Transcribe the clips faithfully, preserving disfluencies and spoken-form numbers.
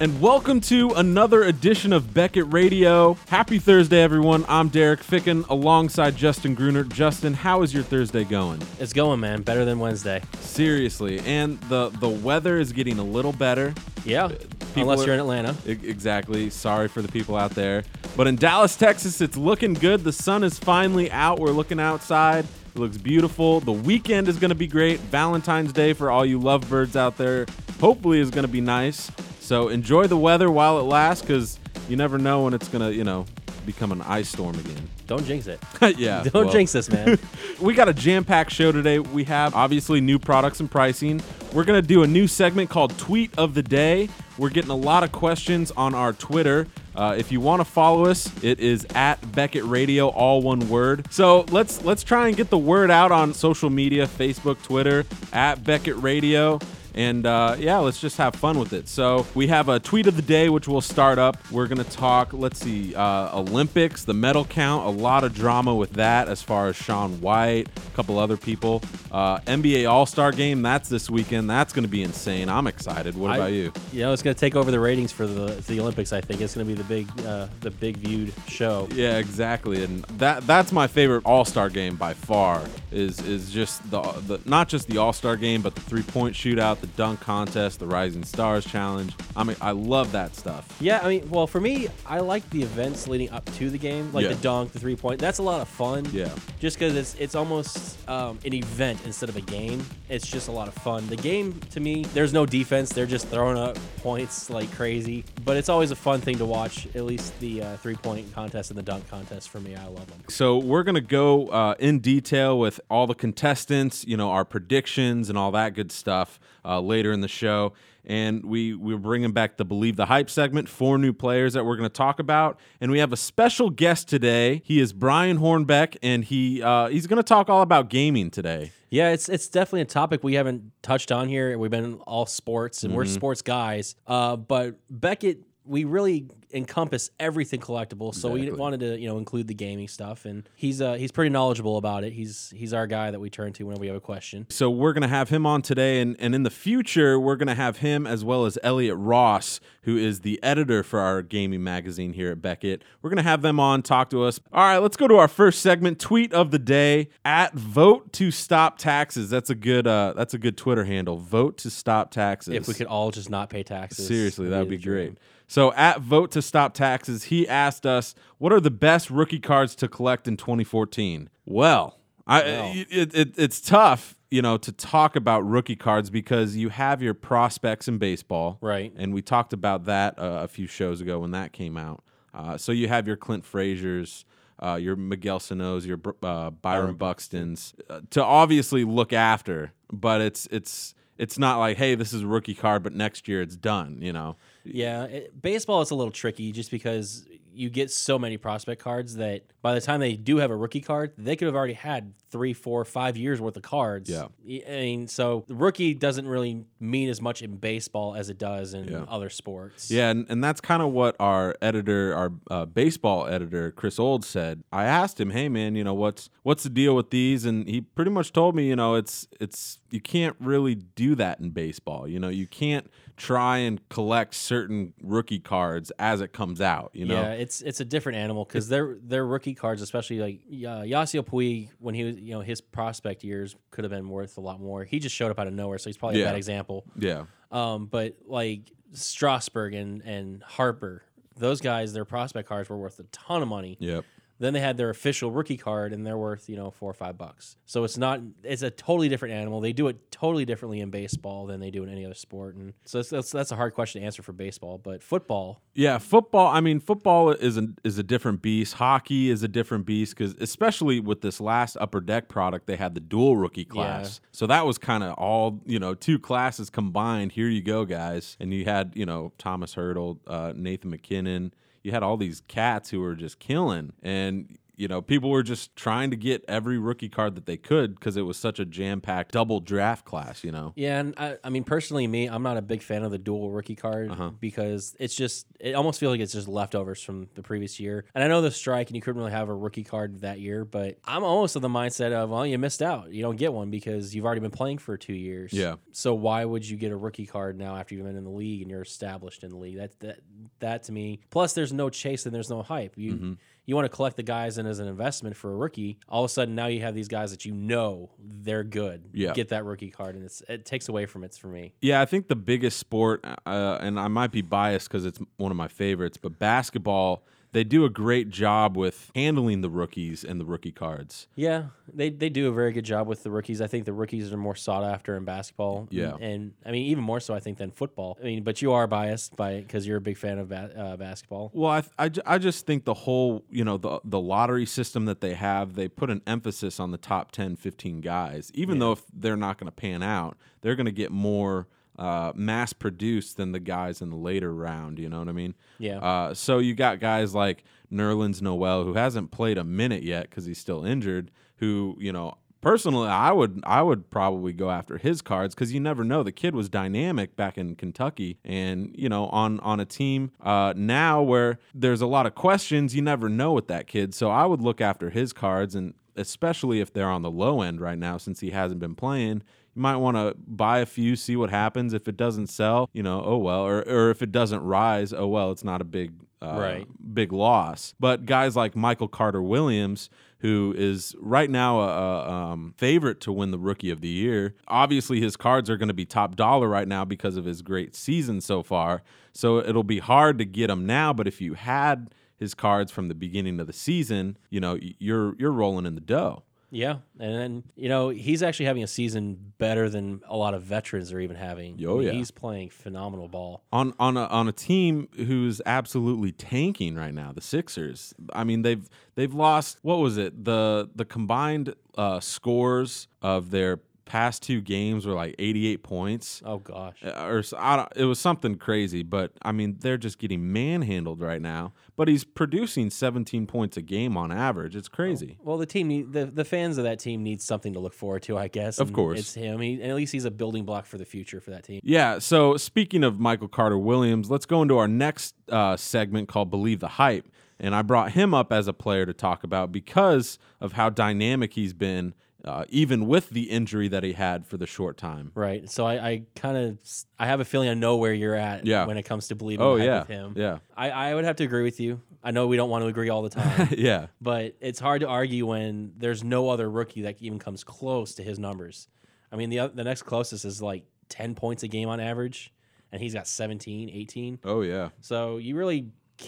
and welcome to another edition of Beckett Radio. Happy Thursday, everyone. I'm Derek Ficken alongside Justin Grunert. Justin, how is your Thursday going? It's going, man. Better than Wednesday. Seriously. And the, the weather is getting a little better. Yeah, people unless are, you're in Atlanta. Exactly. Sorry for the people out there. But in Dallas, Texas, it's looking good. The sun is finally out. We're looking outside. It looks beautiful. The weekend is going to be great. Valentine's Day for all you lovebirds out there hopefully is going to be nice. So enjoy the weather while it lasts, because you never know when it's going to, you know, become an ice storm again. Don't jinx it. Yeah. Don't well. jinx this, man. We got a jam-packed show today. We have, obviously, new products and pricing. We're going to do a new segment called Tweet of the Day. We're getting a lot of questions on our Twitter. Uh, if you want to follow us, it is at Beckett Radio, all one word. So let's let's try and get the word out on social media, Facebook, Twitter, at Beckett Radio. And uh, yeah, let's just have fun with it. So we have a tweet of the day, which we'll start up. We're going to talk, let's see, uh, Olympics, the medal count, a lot of drama with that as far as Shaun White, a couple other people. Uh, N B A All-Star Game, that's this weekend. That's going to be insane. I'm excited. What about I, you? You know, it's going to take over the ratings for the, for the Olympics, I think. It's going to be the big uh, the big viewed show. Yeah, exactly. And that that's my favorite All-Star Game by far is is just the, the not just the All-Star Game, but the three-point shootout, the dunk contest, the Rising Stars Challenge. I mean, I love that stuff. Yeah, I mean, well, for me, I like the events leading up to the game, like yeah. the dunk, the three-point. That's a lot of fun. Yeah. Just because it's it's almost um, an event instead of a game. It's just a lot of fun. The game, to me, there's no defense. They're just throwing up points like crazy. But it's always a fun thing to watch, at least the uh, three-point contest and the dunk contest for me. I love them. So we're going to go uh, in detail with all the contestants, you know, our predictions and all that good stuff. Uh, Uh, later in the show. And we, we're bringing back the Believe the Hype segment, four new players that we're going to talk about. And we have a special guest today. He is Brian Hornbeck, and he uh, he's going to talk all about gaming today. Yeah, it's it's definitely a topic we haven't touched on here. We've been all sports, and mm-hmm. we're sports guys. Uh, but Beckett, we really encompass everything collectible, so exactly. we wanted to, you know, include the gaming stuff, and he's uh, he's pretty knowledgeable about it. He's he's our guy that we turn to whenever we have a question. So we're going to have him on today, and, and in the future, we're going to have him as well as Elliot Ross, who is the editor for our gaming magazine here at Beckett. We're going to have them on, talk to us. All right, let's go to our first segment, Tweet of the Day, at Vote to Stop Taxes. That's a good uh, that's a good Twitter handle, Vote to Stop Taxes. If we could all just not pay taxes. Seriously, that would be great. So at Vote to Stop Taxes, he asked us, what are the best rookie cards to collect in twenty fourteen? Well, I, wow. it, it, it's tough, you know, to talk about rookie cards because you have your prospects in baseball. Right. And we talked about that uh, a few shows ago when that came out. Uh, so you have your Clint Frazier's, uh, your Miguel Sano's, your uh, Byron oh. Buxton's uh, to obviously look after, but it's it's... It's not like, hey, this is a rookie card, but next year it's done, you know? Yeah, it, baseball is a little tricky just because you get so many prospect cards that by the time they do have a rookie card, they could have already had three, four, five years worth of cards. Yeah. I mean, so rookie doesn't really mean as much in baseball as it does in yeah. other sports. Yeah, and, and that's kind of what our editor, our uh, baseball editor, Chris Old, said. I asked him, hey, man, you know, what's what's the deal with these? And he pretty much told me, you know, it's it's... you can't really do that in baseball. You know, you can't try and collect certain rookie cards as it comes out, you know? Yeah, it's it's a different animal because their their rookie cards, especially like uh, Yasiel Puig, when he was, you know, his prospect years could have been worth a lot more. He just showed up out of nowhere, so he's probably yeah. a bad example. Yeah. Um, but like Strasburg and, and Harper, those guys, their prospect cards were worth a ton of money. Yep. Then they had their official rookie card, and they're worth, you know, four or five bucks. So it's not, it's a totally different animal. They do it totally differently in baseball than they do in any other sport. And so that's that's a hard question to answer for baseball. But football, yeah, football. I mean, football is a is a different beast. Hockey is a different beast because, especially with this last Upper Deck product, they had the dual rookie class. Yeah. So that was kind of all, you know, two classes combined. Here you go, guys. And you had, you know, Thomas Hurdle, uh, Nathan McKinnon. You had all these cats who were just killing, and you know, people were just trying to get every rookie card that they could because it was such a jam-packed double draft class, you know? Yeah, and I, I mean, personally, me, I'm not a big fan of the dual rookie card uh-huh. because it's just, it almost feels like it's just leftovers from the previous year. And I know the strike and you couldn't really have a rookie card that year, but I'm almost of the mindset of, well, you missed out. You don't get one because you've already been playing for two years. Yeah. So why would you get a rookie card now after you've been in the league and you're established in the league? That, that, that to me, plus there's no chase and there's no hype. You mm-hmm. You want to collect the guys in as an investment for a rookie. All of a sudden, now you have these guys that you know they're good. Yeah. Get that rookie card, and it's, it takes away from it for me. Yeah, I think the biggest sport, uh, and I might be biased because it's one of my favorites, but basketball, they do a great job with handling the rookies and the rookie cards. Yeah, they they do a very good job with the rookies. I think the rookies are more sought after in basketball. Yeah. And, and I mean, even more so, I think, than football. I mean, but you are biased by it because you're a big fan of ba- uh, basketball. Well, I, I, I just think the whole, you know, the, the lottery system that they have, they put an emphasis on the top ten, fifteen guys. Even yeah. though if they're not going to pan out, they're going to get more Uh, mass-produced than the guys in the later round, you know what I mean? Yeah. Uh, so you got guys like Nerlens Noel, who hasn't played a minute yet because he's still injured, who, you know, personally, I would I would probably go after his cards because you never know. The kid was dynamic back in Kentucky and, you know, on, on a team uh, now where there's a lot of questions, you never know with that kid. So I would look after his cards, and especially if they're on the low end right now since he hasn't been playing. You might want to buy a few, see what happens. If it doesn't sell, you know, oh well. Or or if it doesn't rise, oh well, it's not a big uh, right. big loss. But guys like Michael Carter-Williams, who is right now a, a um, favorite to win the Rookie of the Year, obviously his cards are going to be top dollar right now because of his great season so far. So it'll be hard to get him now. But if you had his cards from the beginning of the season, you know, you're you're rolling in the dough. Yeah, and then, you know, he's actually having a season better than a lot of veterans are even having. Oh, I mean, yeah. He's playing phenomenal ball. On on a, on a team who's absolutely tanking right now, the Sixers. I mean, they've they've lost, what was it, the, the combined uh, scores of their past two games were like eighty-eight points. Oh, gosh. Or I don't, it was something crazy, but, I mean, they're just getting manhandled right now. But he's producing seventeen points a game on average. It's crazy. Oh. Well, the team, the, the fans of that team need something to look forward to, I guess. Of course. It's him. He, and at least he's a building block for the future for that team. Yeah, so speaking of Michael Carter-Williams, let's go into our next uh, segment called Believe the Hype. And I brought him up as a player to talk about because of how dynamic he's been Uh, even with the injury that he had for the short time. Right. So I, I kind of, I have a feeling I know where you're at yeah. when it comes to believing oh, yeah. with him. Yeah. I, I would have to agree with you. I know we don't want to agree all the time. yeah. But it's hard to argue when there's no other rookie that even comes close to his numbers. I mean, the the next closest is like ten points a game on average, and he's got seventeen, eighteen. Oh, yeah. So you really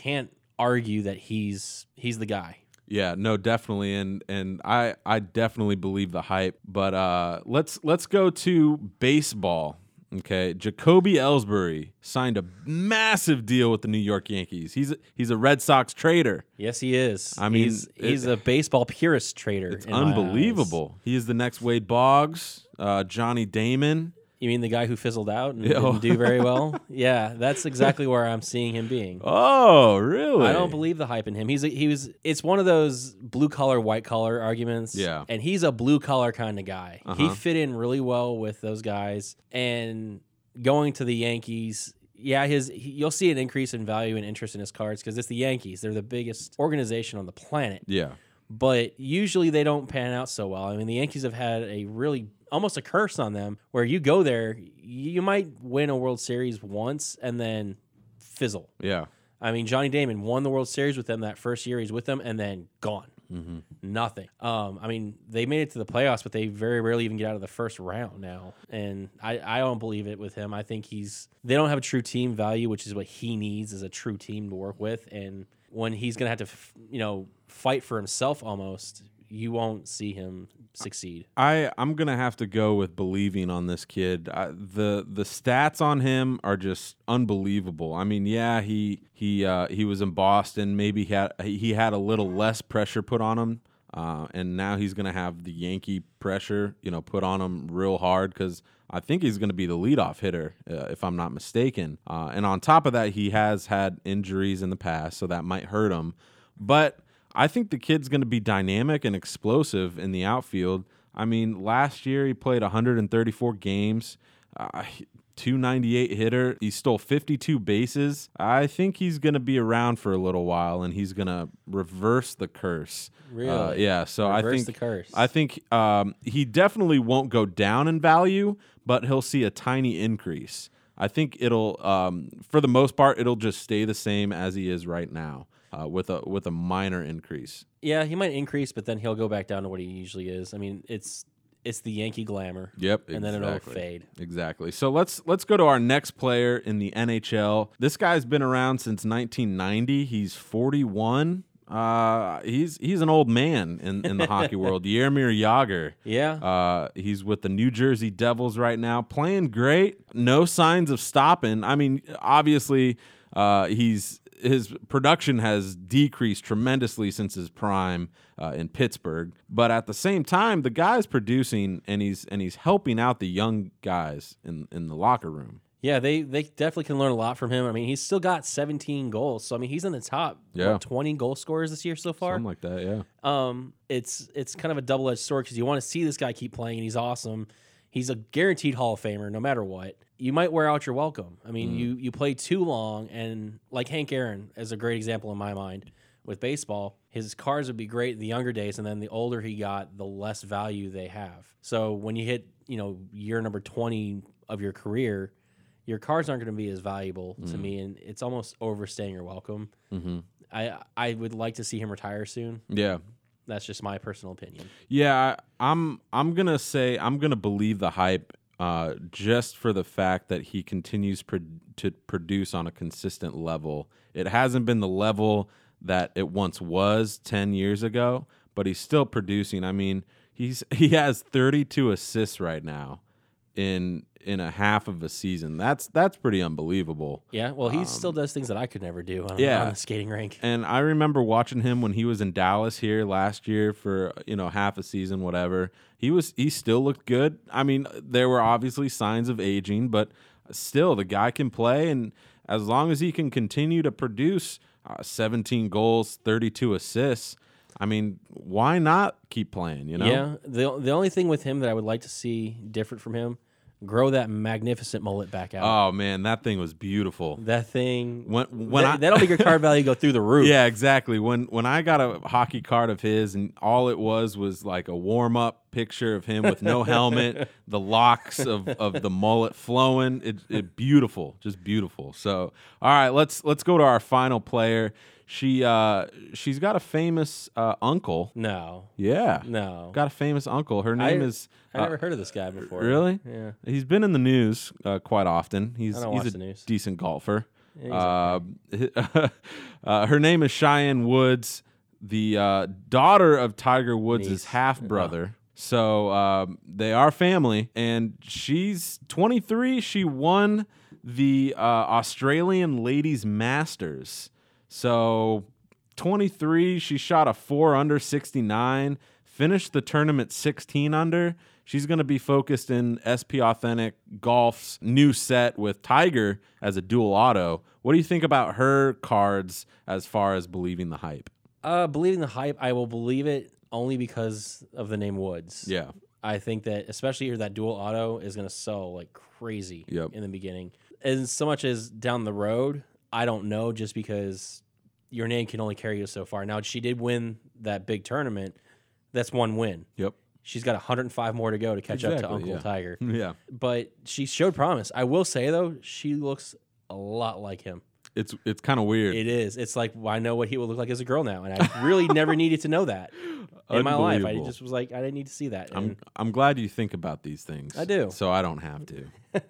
can't argue that he's he's the guy. Yeah, no, definitely, and and I, I definitely believe the hype. But uh, let's let's go to baseball. Okay, Jacoby Ellsbury signed a massive deal with the New York Yankees. He's a, he's a Red Sox trader. Yes, he is. I mean, he's, he's it, a baseball purist trader. It's unbelievable. He is the next Wade Boggs, uh, Johnny Damon. You mean the guy who fizzled out and didn't do very well? Yeah, that's exactly where I'm seeing him being. Oh, really? I don't believe the hype in him. He's a, he was. It's one of those blue-collar, white-collar arguments. Yeah. And he's a blue-collar kind of guy. Uh-huh. He fit in really well with those guys. And going to the Yankees, yeah, his he, you'll see an increase in value and interest in his cards because it's the Yankees. They're the biggest organization on the planet. Yeah. But usually they don't pan out so well. I mean, the Yankees have had a really almost a curse on them where you go there, you might win a World Series once and then fizzle. Yeah. I mean, Johnny Damon won the World Series with them that first year he's with them and then gone. Mm-hmm. Nothing. Um, I mean, they made it to the playoffs, but they very rarely even get out of the first round now. And I, I don't believe it with him. I think he's they don't have a true team value, which is what he needs is a true team to work with. And when he's going to have to, f- you know, fight for himself almost, you won't see him succeed. I, I'm going to have to go with believing on this kid. I, the the stats on him are just unbelievable. I mean, yeah, he he uh, he was in Boston. Maybe he had, he had a little less pressure put on him, uh, and now he's going to have the Yankee pressure, you know, put on him real hard because I think he's going to be the leadoff hitter, uh, if I'm not mistaken. Uh, and on top of that, he has had injuries in the past, so that might hurt him. But I think the kid's going to be dynamic and explosive in the outfield. I mean, last year he played one hundred thirty-four games, uh, two ninety-eight hitter. He stole fifty-two bases. I think he's going to be around for a little while, and he's going to reverse the curse. Really? Uh, yeah. So reverse I think the curse. I think um, he definitely won't go down in value, but he'll see a tiny increase. I think it'll, um, for the most part, it'll just stay the same as he is right now. Uh, with a with a minor increase. Yeah, he might increase, but then he'll go back down to what he usually is. I mean, it's it's the Yankee glamour. Yep, and exactly. Then it'll fade. Exactly. So let's let's go to our next player in the N H L. This guy's been around since nineteen ninety. He's forty-one. Uh, he's he's an old man in, in the hockey world. Jaromir Jagr. Yeah. Uh, he's with the New Jersey Devils right now, playing great. No signs of stopping. I mean, obviously, uh, he's. His production has decreased tremendously since his prime uh, in Pittsburgh, but at the same time, the guy's producing and he's and he's helping out the young guys in, in the locker room. Yeah, they they definitely can learn a lot from him. I mean, he's still got seventeen goals, so I mean, he's in the top yeah. what, twenty goal scorers this year so far, something like that. Yeah, um, it's it's kind of a double edged sword because you want to see this guy keep playing and he's awesome. He's a guaranteed Hall of Famer no matter what. You might wear out your welcome. I mean, mm. you you play too long, and like Hank Aaron is a great example in my mind with baseball. His cards would be great in the younger days, and then the older he got, the less value they have. So when you hit, you know, year number twenty of your career, your cards aren't going to be as valuable mm. to me, and it's almost overstaying your welcome. Mm-hmm. I I would like to see him retire soon. Yeah. That's just my personal opinion. Yeah, I'm I'm going to say I'm going to believe the hype uh, just for the fact that he continues pro- to produce on a consistent level. It hasn't been the level that it once was ten years ago, but he's still producing. I mean, he's he has thirty-two assists right now in in a half of a season. That's that's pretty unbelievable. Yeah, well, he um, still does things that I could never do on, yeah. on the skating rink. And I remember watching him when he was in Dallas here last year for, you know, half a season, whatever. He was he still looked good. I mean, there were obviously signs of aging, but still the guy can play, and as long as he can continue to produce uh, seventeen goals, thirty-two assists, I mean, why not keep playing, you know? Yeah, the the only thing with him that I would like to see different from him, grow that magnificent mullet back out. Oh man, that thing was beautiful. That thing when when that, I, that'll make your card value go through the roof. Yeah, exactly. When when I got a hockey card of his, and all it was was like a warm up picture of him with no helmet, the locks of, of the mullet flowing. It, it beautiful, just beautiful. So all right, let's let's go to our final player. She uh she's got a famous uh, uncle. No. Yeah. No. Got a famous uncle. Her name I, is. I uh, never heard of this guy before. Really? Yeah. He's been in the news uh, quite often. He's I don't he's watch a the news. decent golfer. Yeah, uh, uh, her name is Cheyenne Woods, the uh, daughter of Tiger Woods' half brother. Oh. So uh, they are family, and she's twenty-three. She won the uh, Australian Ladies Masters. So, twenty-three, she shot a four under sixty-nine, finished the tournament sixteen under. She's going to be focused in S P Authentic Golf's new set with Tiger as a dual auto. What do you think about her cards as far as believing the hype? Uh, believing the hype, I will believe it only because of the name Woods. Yeah. I think that, especially here, that dual auto is going to sell like crazy yep. in the beginning. And so much as down the road, I don't know, just because your name can only carry you so far. Now, she did win that big tournament. That's one win. Yep. She's got one hundred five more to go to catch exactly, up to Uncle yeah. Tiger. Yeah. But she showed promise. I will say, though, she looks a lot like him. It's it's kind of weird. It is. It's like, well, I know what he will look like as a girl now, and I really never needed to know that in my life. I just was like, I didn't need to see that. And I'm I'm glad you think about these things. I do. So I don't have to. A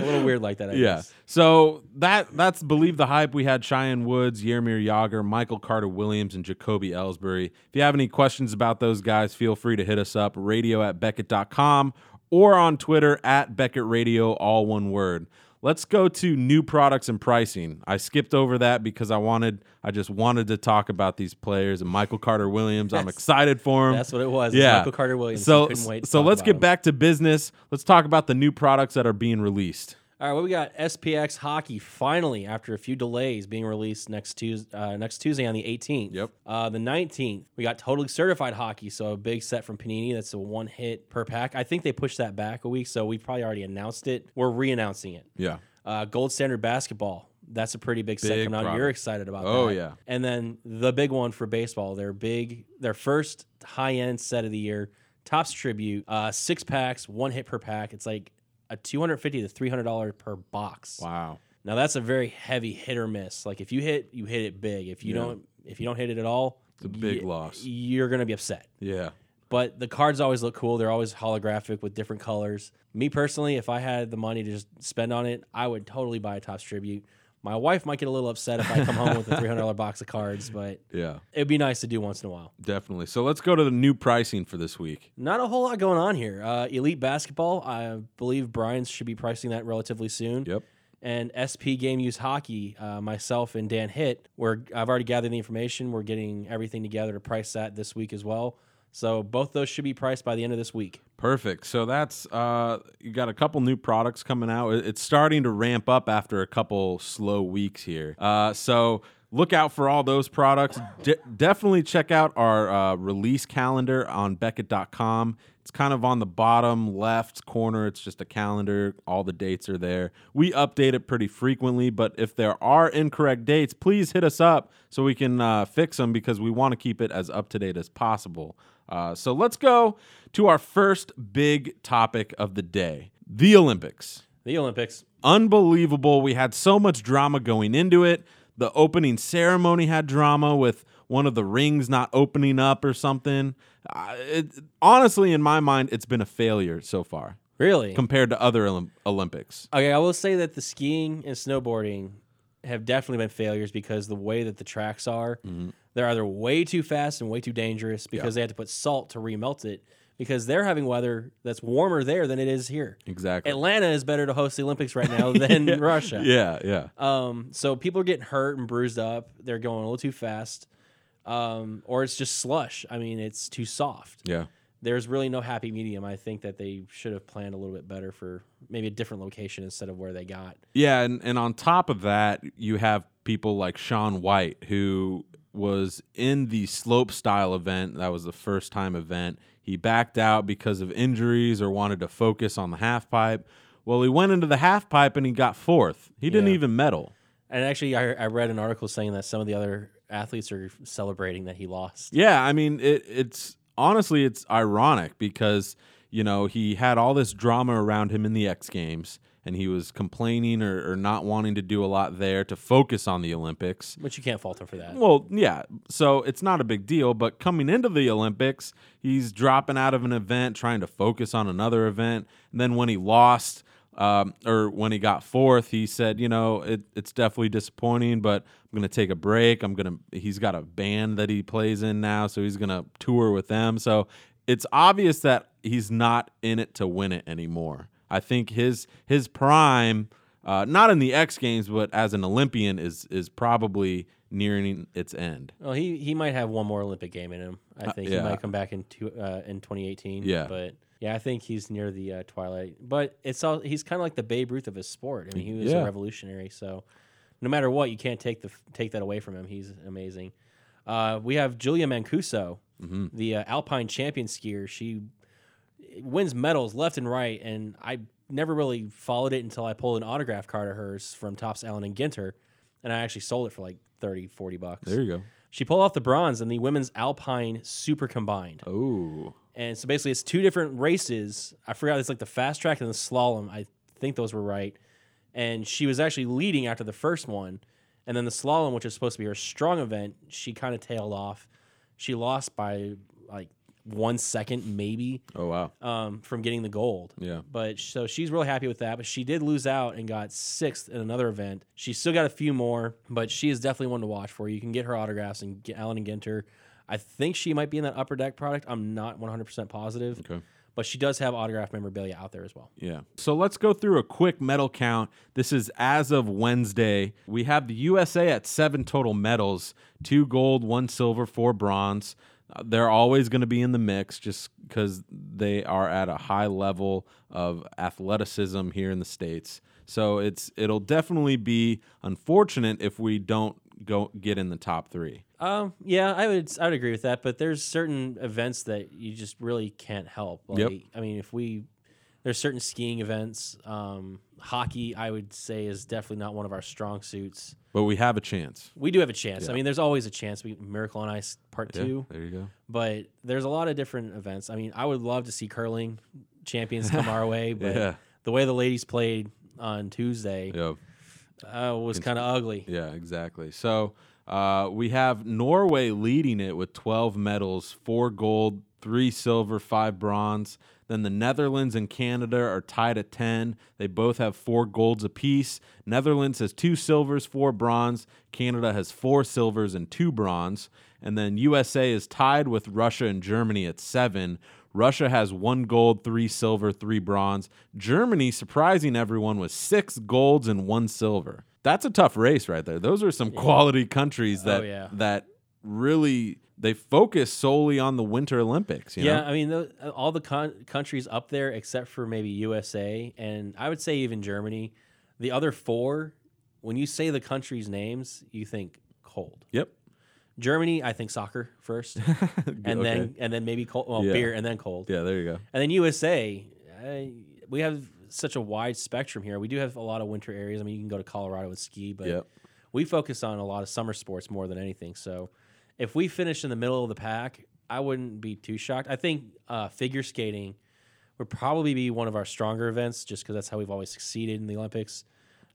little weird like that, I yeah. guess. So that that's Believe the Hype. We had Cheyenne Woods, Jaromir Jagr, Michael Carter-Williams, and Jacoby Ellsbury. If you have any questions about those guys, feel free to hit us up, radio at Beckett dot com, or on Twitter, at Beckett Radio, all one word. Let's go to new products and pricing. I skipped over that because I wanted, I just wanted to talk about these players and Michael Carter-Williams. I'm excited for him. That's what it was. Yeah. Michael Carter-Williams. So, so let's get him. back to business. Let's talk about the new products that are being released. All right, well, we got S P X Hockey finally, after a few delays, being released next Tuesday, uh, next Tuesday on the eighteenth. Yep. Uh, the nineteenth, we got Totally Certified Hockey, so a big set from Panini. That's a one hit per pack. I think they pushed that back a week, so we probably already announced it. We're re-announcing it. Yeah. Uh, Gold Standard Basketball. That's a pretty big, big set coming out. You're excited about oh, that. Oh, yeah. And then the big one for baseball, their big, their first high-end set of the year, Topps Tribute, uh, six packs, one hit per pack. It's like a two hundred fifty dollars to three hundred dollars per box. Wow. Now that's a very heavy hit or miss. Like if you hit, you hit it big. If you yeah. don't, if you don't hit it at all, it's a big y- loss. You're going to be upset. Yeah. But the cards always look cool. They're always holographic with different colors. Me personally, if I had the money to just spend on it, I would totally buy a Topps Tribute. My wife might get a little upset if I come home with a three hundred dollars box of cards, but yeah, it'd be nice to do once in a while. Definitely. So let's go to the new pricing for this week. Not a whole lot going on here. Uh, Elite Basketball, I believe Brian should be pricing that relatively soon. Yep. And S P Game Use Hockey, uh, myself and Dan Hitt, where I've already gathered the information. We're getting everything together to price that this week as well. So both those should be priced by the end of this week. Perfect. So that's uh, you got a couple new products coming out. It's starting to ramp up after a couple slow weeks here. Uh, so look out for all those products. De- definitely check out our uh, release calendar on Beckett dot com. It's kind of on the bottom left corner. It's just a calendar. All the dates are there. We update it pretty frequently, but if there are incorrect dates, please hit us up so we can uh, fix them, because we want to keep it as up-to-date as possible. Uh, so let's go to our first big topic of the day, the Olympics. The Olympics. Unbelievable. We had so much drama going into it. The opening ceremony had drama with one of the rings not opening up or something. Uh, it, honestly, in my mind, it's been a failure so far. Really? Compared to other Olymp- Olympics. Okay, I will say that the skiing and snowboarding have definitely been failures because the way that the tracks are, mm-hmm. they're either way too fast and way too dangerous because yep. they had to put salt to remelt it because they're having weather that's warmer there than it is here. Exactly. Atlanta is better to host the Olympics right now than yeah. Russia. Yeah, yeah. Um, so people are getting hurt and bruised up. They're going a little too fast. Um, or it's just slush. I mean, it's too soft. Yeah. There's really no happy medium. I think that they should have planned a little bit better for maybe a different location instead of where they got. Yeah, and, and on top of that, you have people like Shaun White, who was in the slope style event. That was the first time event. He backed out because of injuries or wanted to focus on the half pipe. Well, he went into the half pipe and he got fourth. He didn't yeah. even medal. And actually, I, I read an article saying that some of the other athletes are celebrating that he lost. Yeah, I mean, it, it's... Honestly, it's ironic because, you know, he had all this drama around him in the X Games, and he was complaining or, or not wanting to do a lot there to focus on the Olympics. But you can't fault him for that. Well, yeah. So it's not a big deal. But coming into the Olympics, he's dropping out of an event, trying to focus on another event. And then when he lost um, or when he got fourth, he said, you know, it, it's definitely disappointing, but I'm going to take a break. I'm going to, he's got a band that he plays in now, so he's going to tour with them. So it's obvious that he's not in it to win it anymore. I think his, his prime, uh, not in the X Games, but as an Olympian is, is probably nearing its end. Well, he, he might have one more Olympic game in him. I think uh, yeah. he might come back in two, uh, in twenty eighteen. Yeah. But yeah, I think he's near the uh, twilight, but it's all, he's kind of like the Babe Ruth of his sport. I mean, he was yeah. a revolutionary, so no matter what, you can't take the take that away from him. He's amazing. Uh, we have Julia Mancuso, mm-hmm. the uh, Alpine champion skier. She wins medals left and right, and I never really followed it until I pulled an autograph card of hers from Topps Allen and Ginter, and I actually sold it for like thirty, forty bucks. There you go. She pulled off the bronze in the women's Alpine super combined. Oh. And so basically it's two different races. I forgot, it's like the fast track and the slalom. I think those were right. And she was actually leading after the first one. And then the slalom, which is supposed to be her strong event, she kind of tailed off. She lost by like one second, maybe. Oh, wow. Um, from getting the gold. Yeah. But so she's really happy with that. But she did lose out and got sixth in another event. She's still got a few more, but she is definitely one to watch for. You can get her autographs and get Allen and Ginter. I think she might be in that Upper Deck product. I'm not one hundred percent positive. Okay. But she does have autographed memorabilia out there as well. Yeah. So let's go through a quick medal count. This is as of Wednesday. We have the U S A at seven total medals, two gold, one silver, four bronze. They're always going to be in the mix just because they are at a high level of athleticism here in the States. So it's it'll definitely be unfortunate if we don't go get in the top three. Um, yeah, I would I would agree with that. But there's certain events that you just really can't help. Like, yep. I mean, if we there's certain skiing events. Um, hockey, I would say, is definitely not one of our strong suits. But we have a chance. We do have a chance. Yeah. I mean, there's always a chance. We Miracle on Ice Part yeah, two. There you go. But there's a lot of different events. I mean, I would love to see curling champions come our way, but yeah. the way the ladies played on Tuesday yep. uh, was kind of ugly. Yeah, exactly. So uh, we have Norway leading it with twelve medals, four gold, three silver, five bronze. Then the Netherlands and Canada are tied at ten. They both have four golds apiece. Netherlands has two silvers, four bronze. Canada has four silvers and two bronze. And then U S A is tied with Russia and Germany at seven. Russia has one gold, three silver, three bronze. Germany, surprising everyone, with six golds and one silver. That's a tough race right there. Those are some yeah. quality countries that oh, yeah. that really... They focus solely on the Winter Olympics. You yeah, know? I mean, those, all the con- countries up there except for maybe U S A and I would say even Germany. The other four, when you say the countries' names, you think cold. Yep. Germany, I think soccer first, and okay. then and then maybe cold. Well, yeah. beer and then cold. Yeah, there you go. And then U S A, I, we have such a wide spectrum here. We do have a lot of winter areas. I mean, you can go to Colorado and ski, but yep. we focus on a lot of summer sports more than anything. So. If we finish in the middle of the pack, I wouldn't be too shocked. I think uh, figure skating would probably be one of our stronger events just because that's how we've always succeeded in the Olympics.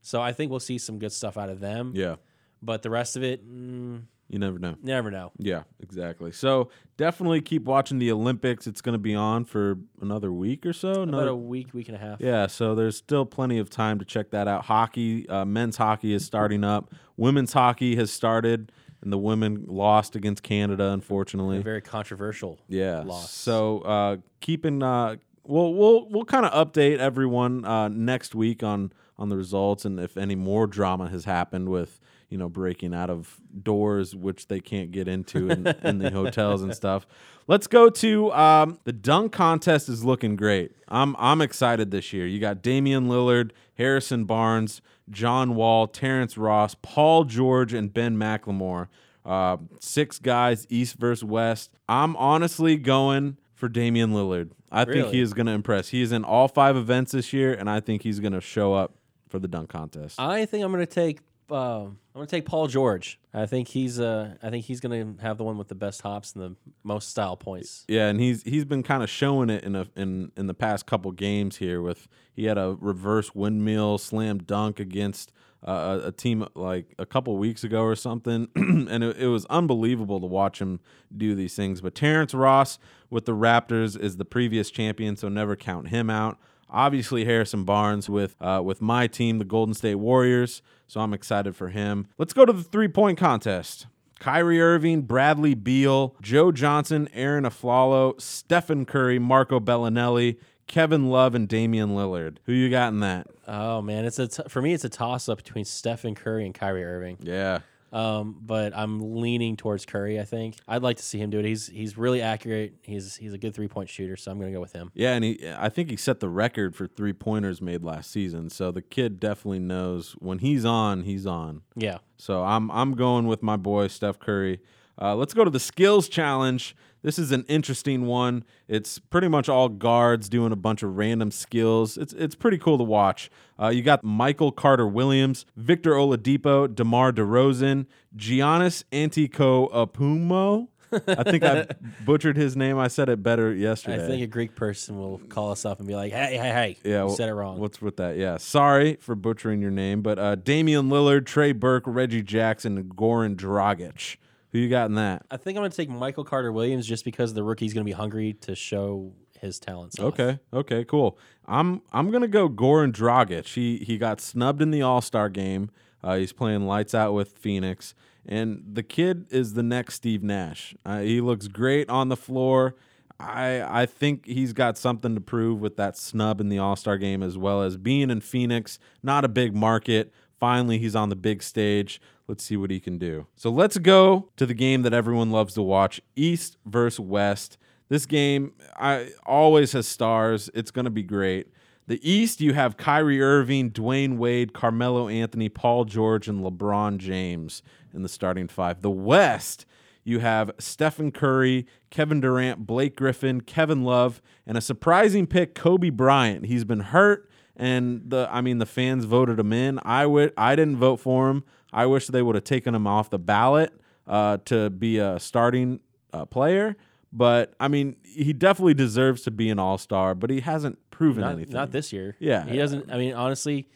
So I think we'll see some good stuff out of them. Yeah. But the rest of it, mm, you never know. Never know. Yeah, exactly. So definitely keep watching the Olympics. It's going to be on for another week or so. Another About a week, week and a half. Yeah, so there's still plenty of time to check that out. Hockey, uh, men's hockey is starting up. Women's hockey has started. And the women lost against Canada, unfortunately. A very controversial yeah. loss. So uh, keeping uh, we'll we'll we'll kind of update everyone uh, next week on on the results and if any more drama has happened with you know breaking out of doors which they can't get into in, in the hotels and stuff. Let's go to um, the dunk contest is looking great. I'm I'm excited this year. You got Damian Lillard, Harrison Barnes, John Wall, Terrence Ross, Paul George, and Ben McLemore. Uh, six guys, East versus West. I'm honestly going for Damian Lillard. I Really? think he is going to impress. He is in all five events this year, and I think he's going to show up for the dunk contest. I think I'm going to take uh, I'm going to take Paul George. I think he's uh, I think he's going to have the one with the best hops and the most style points. Yeah, and he's he's been kind of showing it in a in in the past couple games here. With he had a reverse windmill slam dunk against uh, a team like a couple weeks ago or something, and it, it was unbelievable to watch him do these things. But Terrence Ross with the Raptors is the previous champion, so never count him out. Obviously, Harrison Barnes with uh, with my team, the Golden State Warriors, so I'm excited for him. Let's go to the three-point contest. Kyrie Irving, Bradley Beal, Joe Johnson, Aaron Aflalo, Stephen Curry, Marco Bellinelli, Kevin Love, and Damian Lillard. Who you got in that? Oh, man. it's a t- For me, it's a toss-up between Stephen Curry and Kyrie Irving. Yeah. Um, but I'm leaning towards Curry, I think. I'd like to see him do it. He's he's really accurate. He's he's a good three-point shooter, so I'm going to go with him. Yeah, and he, I think he set the record for three-pointers made last season, so the kid definitely knows when he's on, he's on. Yeah. So I'm I'm going with my boy Steph Curry. Uh, let's go to the skills challenge. This is an interesting one. It's pretty much all guards doing a bunch of random skills. It's it's pretty cool to watch. Uh, you got Michael Carter-Williams, Victor Oladipo, DeMar DeRozan, Giannis Antetokounmpo. I think I butchered his name. I said it better yesterday. I think a Greek person will call us up and be like, hey, hey, hey, yeah, you said it wrong. What's with that? Yeah, sorry for butchering your name. But uh, Damian Lillard, Trey Burke, Reggie Jackson, and Goran Dragic. Who you got in that? I think I'm going to take Michael Carter-Williams just because the rookie's going to be hungry to show his talents. Okay, okay, cool. I'm I'm going to go Goran Dragic. He, he got snubbed in the All-Star game. Uh, he's playing lights out with Phoenix. And the kid is the next Steve Nash. Uh, he looks great on the floor. I I think he's got something to prove with that snub in the All-Star game as well as being in Phoenix, not a big market. Finally, he's on the big stage. Let's see what he can do. So let's go to the game that everyone loves to watch, East versus West. This game I always has stars. It's going to be great. The East, you have Kyrie Irving, Dwayne Wade, Carmelo Anthony, Paul George, and LeBron James in the starting five. The West, you have Stephen Curry, Kevin Durant, Blake Griffin, Kevin Love, and a surprising pick, Kobe Bryant. He's been hurt, and the I mean the fans voted him in. I w- I didn't vote for him. I wish they would have taken him off the ballot uh, to be a starting uh, player. But, I mean, he definitely deserves to be an all-star, but he hasn't proven not, anything. Not this year. Yeah. He doesn't – I mean, honestly,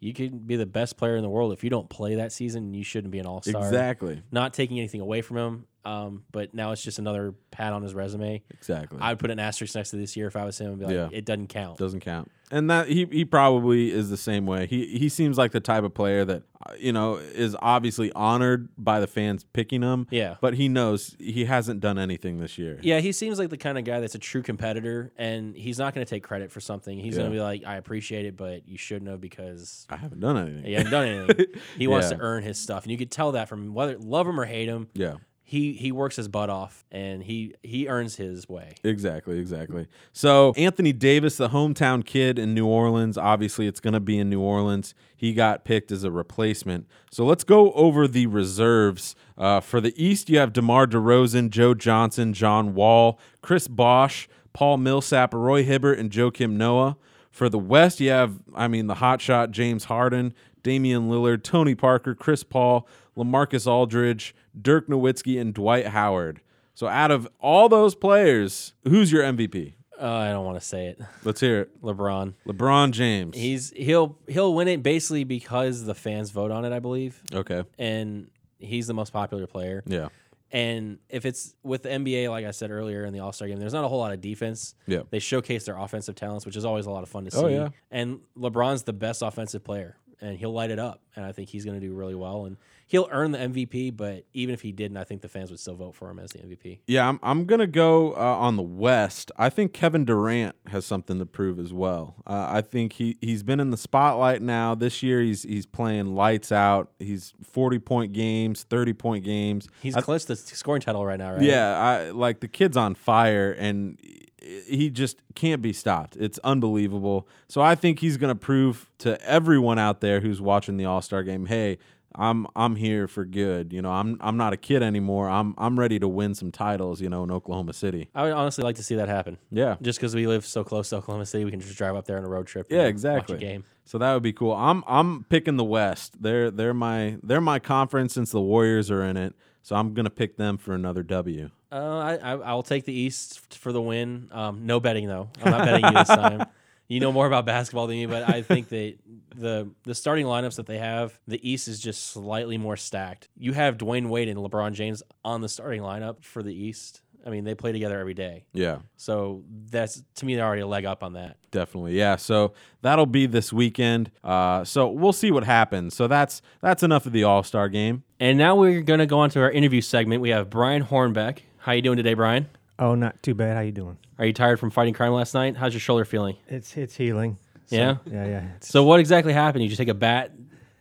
you could be the best player in the world. If you don't play that season, you shouldn't be an all-star. Exactly. Not taking anything away from him, um, but now it's just another pat on his resume. Exactly. I would put an asterisk next to this year if I was him and be like, yeah. It doesn't count. Doesn't count. And that he, he probably is the same way. He, he seems like the type of player that, you know, is obviously honored by the fans picking him. Yeah. But he knows he hasn't done anything this year. Yeah, he seems like the kind of guy that's a true competitor, and he's not going to take credit for something. He's yeah. going to be like, I appreciate it, but you should know because... I haven't done anything. He hasn't done anything. He wants yeah. to earn his stuff. And you could tell that from whether love him or hate him. Yeah. He he works his butt off, and he, he earns his way. Exactly, exactly. So Anthony Davis, the hometown kid in New Orleans, obviously it's going to be in New Orleans. He got picked as a replacement. So let's go over the reserves. Uh, for the East, you have DeMar DeRozan, Joe Johnson, John Wall, Chris Bosh, Paul Millsap, Roy Hibbert, and Joakim Noah. For the West, you have, I mean, the hotshot James Harden, Damian Lillard, Tony Parker, Chris Paul, LaMarcus Aldridge, Dirk Nowitzki, and Dwight Howard. So out of all those players, who's your M V P? Uh, I don't want to say it. Let's hear it. LeBron. LeBron James. He's he'll he'll win it basically because the fans vote on it, I believe. Okay. And he's the most popular player. Yeah. And if it's with the N B A, like I said earlier in the All-Star game, there's not a whole lot of defense. Yeah. They showcase their offensive talents, which is always a lot of fun to see. Oh, yeah. And LeBron's the best offensive player, and he'll light it up. And I think he's going to do really well. And he'll earn the M V P, but even if he didn't, I think the fans would still vote for him as the M V P. Yeah, I'm I'm going to go uh, on the West. I think Kevin Durant has something to prove as well. Uh, I think he, he's been in the spotlight now. This year he's he's playing lights out. He's forty-point games, thirty-point games. He's I, close to the scoring title right now, right? Yeah, I, like the kid's on fire, and he just can't be stopped. It's unbelievable. So I think he's going to prove to everyone out there who's watching the All-Star game, hey, I'm I'm here for good. You know, I'm I'm not a kid anymore. I'm I'm ready to win some titles, you know, in Oklahoma City. I would honestly like to see that happen. Yeah. Just because we live so close to Oklahoma City, we can just drive up there on a road trip. Yeah, exactly. Watch a game. So that would be cool. I'm I'm picking the West. They're they're my they're my conference since the Warriors are in it. So I'm gonna pick them for another W. Uh, I, I I'll take the East for the win. Um, no betting though. I'm not betting you this time. You know more about basketball than me, but I think that the the starting lineups that they have, the East is just slightly more stacked. You have Dwayne Wade and LeBron James on the starting lineup for the East. I mean, they play together every day. Yeah. So that's, to me, they're already a leg up on that. Definitely, yeah. So that'll be this weekend. Uh, so we'll see what happens. So that's that's enough of the All-Star game. And now we're going to go on to our interview segment. We have Brian Hornbeck. How you doing today, Brian? Oh, not too bad. How you doing? Are you tired from fighting crime last night? How's your shoulder feeling? It's it's healing. So, yeah? Yeah, yeah. It's, so what exactly happened? You just take a bat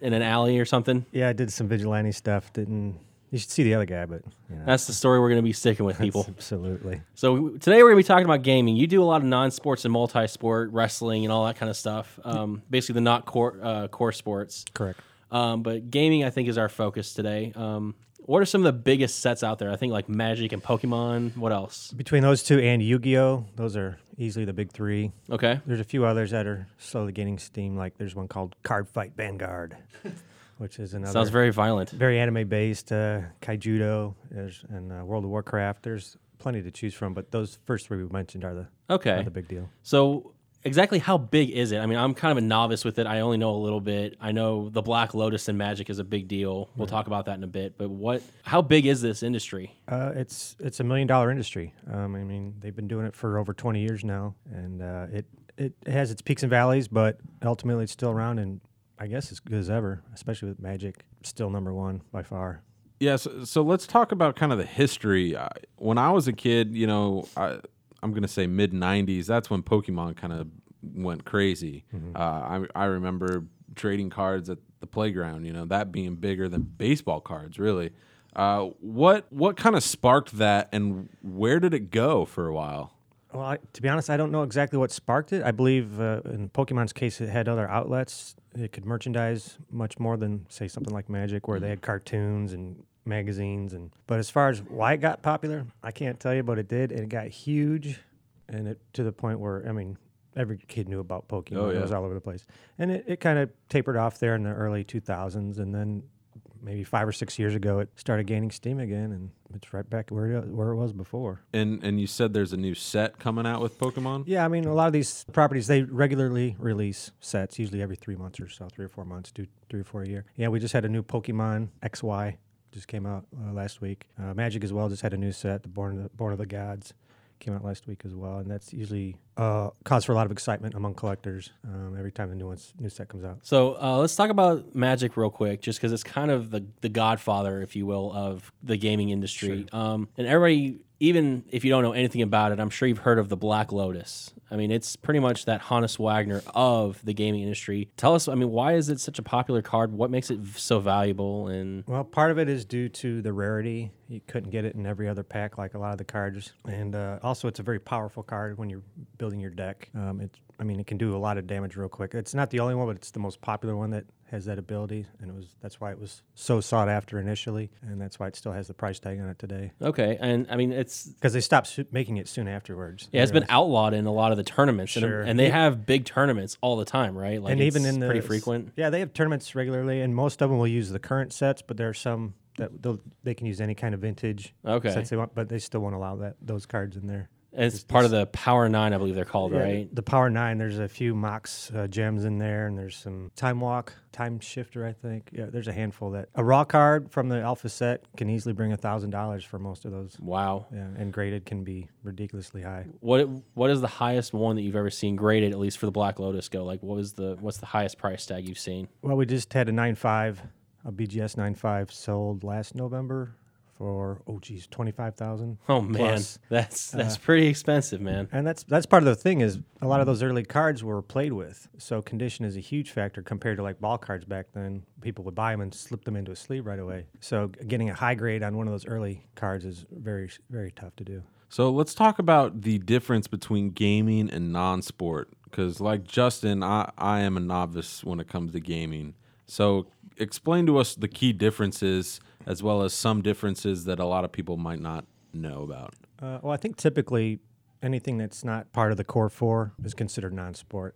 in an alley or something? Yeah, I did some vigilante stuff. Didn't You should see the other guy, but... You know. That's the story we're going to be sticking with, people. Absolutely. So today we're going to be talking about gaming. You do a lot of non-sports and multi-sport, wrestling and all that kind of stuff. Um, basically the not core, uh, core sports. Correct. Um, but gaming, I think, is our focus today. Um What are some of the biggest sets out there? I think like Magic and Pokemon. What else? Between those two and Yu-Gi-Oh, those are easily the big three. Okay. There's a few others that are slowly gaining steam. Like there's one called Card Fight Vanguard, which is another. Sounds very violent. Very anime-based. Uh, Kaijudo there's, and uh, World of Warcraft. There's plenty to choose from, but those first three we mentioned are the, okay. are the big deal. So... Exactly how big is it? I mean, I'm kind of a novice with it. I only know a little bit. I know the Black Lotus and Magic is a big deal. We'll right. talk about that in a bit. But what? How big is this industry? Uh, it's it's a million-dollar industry. Um, I mean, they've been doing it for over twenty years now, and uh, it it has its peaks and valleys, but ultimately it's still around, and I guess as good as ever, especially with Magic, still number one by far. Yeah, so, so let's talk about kind of the history. I, when I was a kid, you know... I, I'm going to say mid nineties, that's when Pokemon kind of went crazy. Mm-hmm. Uh, I I remember trading cards at the playground, you know, that being bigger than baseball cards, really. Uh, what what kind of sparked that, and where did it go for a while? Well, I, to be honest, I don't know exactly what sparked it. I believe uh, in Pokemon's case, it had other outlets. It could merchandise much more than, say, something like Magic, where they had cartoons and magazines. And but as far as why it got popular, I can't tell you, but it did, and it got huge, and it to the point where, I mean, every kid knew about Pokemon. Oh, yeah. It was all over the place. And it, it kind of tapered off there in the early two thousands, and then maybe five or six years ago, it started gaining steam again, and it's right back where it, where it was before. And and you said there's a new set coming out with Pokemon? Yeah, I mean, a lot of these properties, they regularly release sets, usually every three months or so, three or four months, two, three or four a year. Yeah, we just had a new Pokemon X Y, just came out uh, last week. Uh, Magic as well just had a new set, the Born of the, Born of the Gods. Came out last week as well, and that's usually uh, cause for a lot of excitement among collectors um, every time the new one's, new set comes out. So uh, let's talk about Magic real quick, just because it's kind of the, the godfather, if you will, of the gaming industry. Sure. Um, and everybody, even if you don't know anything about it, I'm sure you've heard of the Black Lotus. I mean, it's pretty much that Hannes Wagner of the gaming industry. Tell us, I mean, why is it such a popular card? What makes it so valuable? And well, part of it is due to the rarity. You couldn't get it in every other pack, like a lot of the cards. And uh, also, it's a very powerful card when you're building your deck. Um, it's, I mean, it can do a lot of damage real quick. It's not the only one, but it's the most popular one that has that ability, and it was that's why it was so sought after initially, and that's why it still has the price tag on it today. Okay, and I mean it's because they stopped su- making it soon afterwards. Yeah, it's been outlawed in a lot of the tournaments, sure. and, and they have big tournaments all the time, right? Like, and it's even in the pretty frequent. Yeah, they have tournaments regularly, and most of them will use the current sets, but there are some that they can use any kind of vintage okay. sets they want, but they still won't allow that those cards in there. It's, it's part of the Power Nine, I believe they're called, yeah, right? The Power Nine. There's a few Mox uh, gems in there, and there's some Time Walk, Time Shifter, I think. Yeah, there's a handful that a raw card from the Alpha set can easily bring a thousand dollars for most of those. Wow! Yeah, and graded can be ridiculously high. What What is the highest one that you've ever seen graded? At least for the Black Lotus, go like what was the what's the highest price tag you've seen? Well, we just had a nine five, a B G S nine five sold last November. Or oh geez, twenty five thousand. Oh man, plus. that's that's uh, pretty expensive, man. And that's that's part of the thing is a lot of those early cards were played with, so condition is a huge factor compared to like ball cards back then. People would buy them and slip them into a sleeve right away. So getting a high grade on one of those early cards is very very tough to do. So let's talk about the difference between gaming and non-sport, because like Justin, I I am a novice when it comes to gaming. So explain to us the key differences, as well as some differences that a lot of people might not know about. Uh, well, I think typically anything that's not part of the core four is considered non-sport.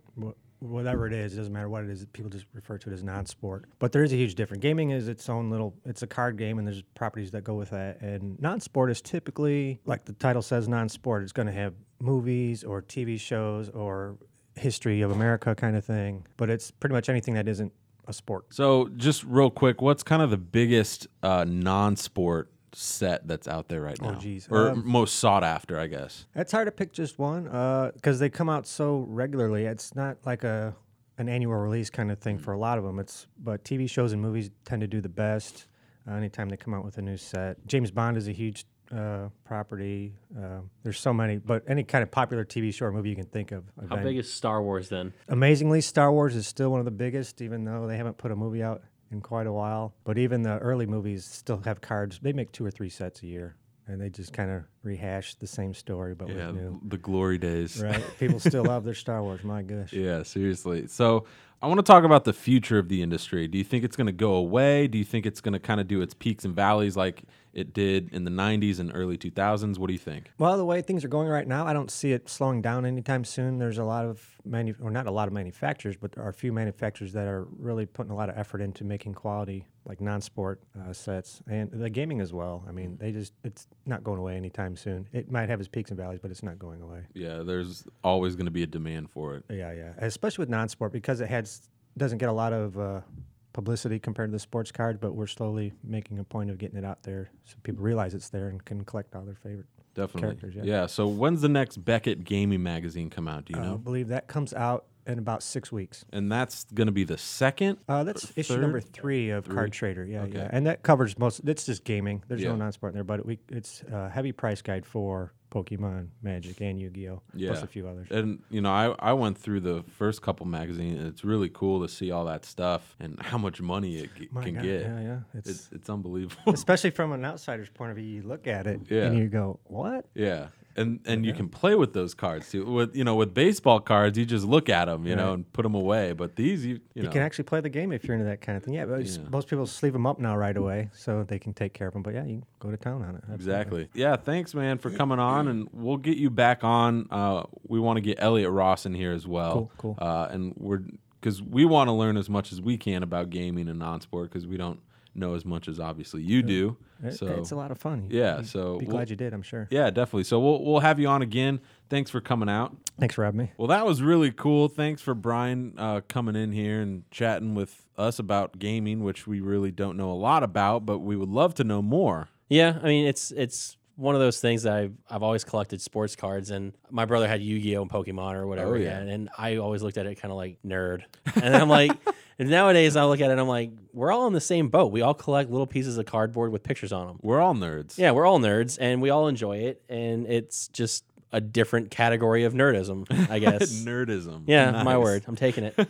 Whatever it is, it doesn't matter what it is. People just refer to it as non-sport. But there is a huge difference. Gaming is its own little, it's a card game, and there's properties that go with that. And non-sport is typically, like the title says, non-sport. It's going to have movies or T V shows or history of America kind of thing. But it's pretty much anything that isn't a sport. So just real quick, what's kind of the biggest uh, non-sport set that's out there right now? Oh, geez. Or um, most sought after, I guess. It's hard to pick just one because uh, they come out so regularly. It's not like a an annual release kind of thing for a lot of them. It's but T V shows and movies tend to do the best uh, anytime they come out with a new set. James Bond is a huge uh, property. Uh, there's so many, but any kind of popular T V show or movie you can think of. Event. How big is Star Wars then? Amazingly, Star Wars is still one of the biggest, even though they haven't put a movie out in quite a while. But even the early movies still have cards. They make two or three sets a year, and they just kind of rehash the same story, but yeah, with new. The glory days. Right. People still love their Star Wars. My gosh. Yeah, seriously. So I want to talk about the future of the industry. Do you think it's going to go away? Do you think it's going to kind of do its peaks and valleys like it did in the nineties and early two thousands? What do you think? Well, the way things are going right now, I don't see it slowing down anytime soon. There's a lot of, manu- or not a lot of manufacturers, but there are a few manufacturers that are really putting a lot of effort into making quality, like non-sport uh, sets, and the gaming as well. I mean, they just it's not going away anytime soon. It might have its peaks and valleys, but it's not going away. Yeah, there's always going to be a demand for it. Yeah, yeah, especially with non-sport because it had doesn't get a lot of uh, publicity compared to the sports card, but we're slowly making a point of getting it out there so people realize it's there and can collect all their favorite Definitely. characters. Yeah. yeah, so when's the next Beckett Gaming magazine come out? Do you uh, know? I believe that comes out in about six weeks. And that's going to be the second? Uh, that's issue third? number three of three? Card Trader. Yeah, okay. yeah. And that covers most, it's just gaming. There's yeah. no non-sport in there, but we, it's a uh, heavy price guide for Pokemon, Magic, and Yu-Gi-Oh, yeah. plus a few others. And, you know, I, I went through the first couple magazines, and it's really cool to see all that stuff and how much money it g- can God, get. Yeah, yeah. It's, it's, it's unbelievable. Especially from an outsider's point of view, you look at it, yeah. and you go, what? Yeah. And and yeah. you can play with those cards too. With you know with baseball cards, you just look at them, you right. know, and put them away. But these, you you, you know. can actually play the game if you're into that kind of thing. Yeah, but yeah. most people sleeve them up now right away, so they can take care of them. But yeah, you can go to town on it. Absolutely. Exactly. Yeah. Thanks, man, for coming on, and we'll get you back on. Uh, we want to get Elliot Ross in here as well. Cool. Cool. Uh, and we're because we want to learn as much as we can about gaming and non-sport because we don't know as much as obviously you yeah. do. So it's a lot of fun. Yeah, You'd so be glad we'll, you did, I'm sure. Yeah, definitely. So we'll we'll have you on again. Thanks for coming out. Thanks for having me. Well, that was really cool. Thanks for Brian uh, coming in here and chatting with us about gaming, which we really don't know a lot about, but we would love to know more. Yeah, I mean, it's it's one of those things that I've I've always collected sports cards, and my brother had Yu-Gi-Oh and Pokemon or whatever, oh, yeah. and, and I always looked at it kind of like nerd, and I'm like. And nowadays, I look at it, and I'm like, we're all in the same boat. We all collect little pieces of cardboard with pictures on them. We're all nerds. Yeah, we're all nerds, and we all enjoy it, and it's just a different category of nerdism, I guess. Nerdism. Yeah, nice. My word. I'm taking it.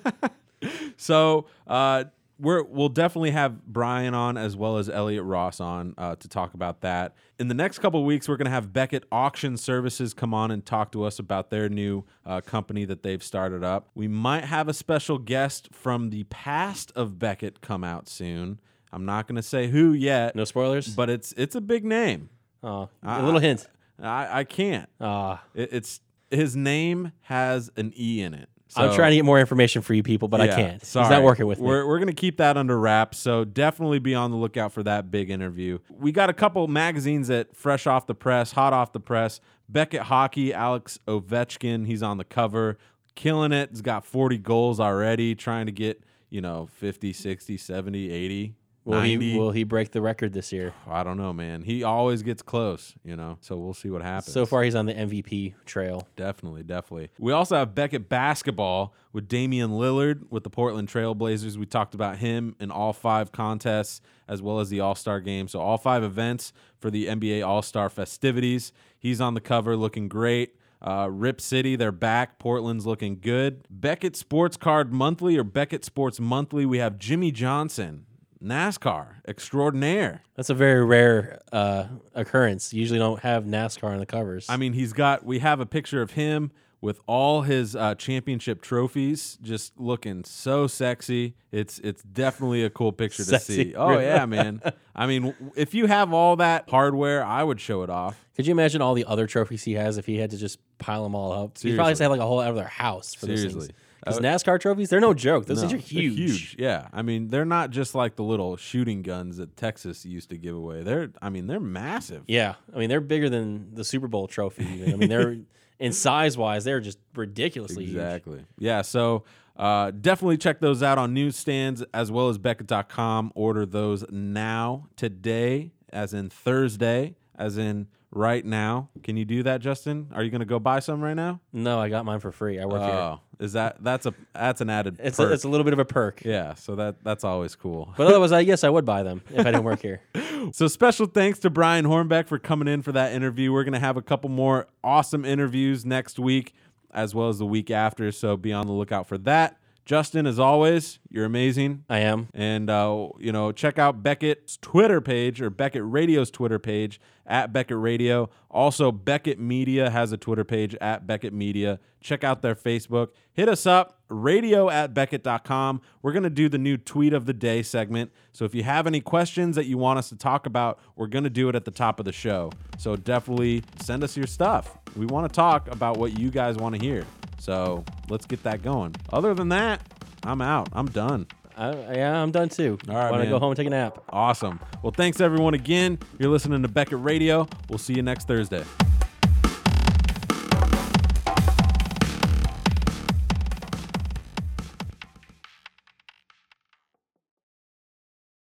So uh, we're, we'll definitely have Brian on as well as Elliot Ross on uh, to talk about that. In the next couple of weeks, we're going to have Beckett Auction Services come on and talk to us about their new uh, company that they've started up. We might have a special guest from the past of Beckett come out soon. I'm not going to say who yet. No spoilers? But it's it's a big name. Oh, I, a little hint. I, I can't. Uh, it, it's his name has an E in it. So, I'm trying to get more information for you people, but yeah, I can't. Sorry. He's not working with me. We're, we're going to keep that under wraps, so definitely be on the lookout for that big interview. We got a couple magazines that fresh off the press, hot off the press. Beckett Hockey, Alex Ovechkin, he's on the cover, killing it. He's got forty goals already, trying to get, you know, fifty, sixty, seventy, eighty. Will he, will he break the record this year? I don't know, man. He always gets close, you know, so we'll see what happens. So far, he's on the M V P trail. Definitely, definitely. We also have Beckett Basketball with Damian Lillard with the Portland Trail Blazers. We talked about him in all five contests as well as the All-Star Game. So all five events for the N B A All-Star festivities. He's on the cover looking great. Uh, Rip City, they're back. Portland's looking good. Beckett Sports Card Monthly or Beckett Sports Monthly, we have Jimmy Johnson. NASCAR extraordinaire. That's a very rare uh, occurrence. You usually don't have NASCAR on the covers. I mean, he's got. We have a picture of him with all his uh, championship trophies, just looking so sexy. It's it's definitely a cool picture to see. Oh yeah, man. I mean, if you have all that hardware, I would show it off. Could you imagine all the other trophies he has if he had to just pile them all up? Seriously. He'd probably have like a whole other house for Seriously. those things. Because NASCAR trophies, they're no joke. Those no, things are huge. Huge, yeah. I mean, they're not just like the little shooting guns that Texas used to give away. They're, I mean, they're massive. Yeah, I mean, they're bigger than the Super Bowl trophy. Even. I mean, they're in size-wise, they're just ridiculously exactly. huge. Exactly. Yeah. So uh, definitely check those out on newsstands as well as Beckett dot com. Order those now, today, as in Thursday, as in. Right now. Can you do that, Justin? Are you going to go buy some right now? No, I got mine for free. I work oh, here. Oh, is that that's a that's an added it's perk. A, it's a little bit of a perk. Yeah, so that that's always cool. But otherwise, I guess I would buy them if I didn't work here. So special thanks to Brian Hornbeck for coming in for that interview. We're going to have a couple more awesome interviews next week as well as the week after, so be on the lookout for that. Justin, as always, you're amazing. I am. And, uh, you know, check out Beckett's Twitter page or Beckett Radio's Twitter page at Beckett Radio. Also, Beckett Media has a Twitter page at Beckett Media. Check out their Facebook. Hit us up, radio at Beckett dot com. We're going to do the new Tweet of the Day segment. So if you have any questions that you want us to talk about, we're going to do it at the top of the show. So definitely send us your stuff. We want to talk about what you guys want to hear. So let's get that going. Other than that, I'm out. I'm done. Uh, yeah, I'm done too. All right, want to go home and take a nap. Awesome. Well, thanks everyone again. You're listening to Beckett Radio. We'll see you next Thursday.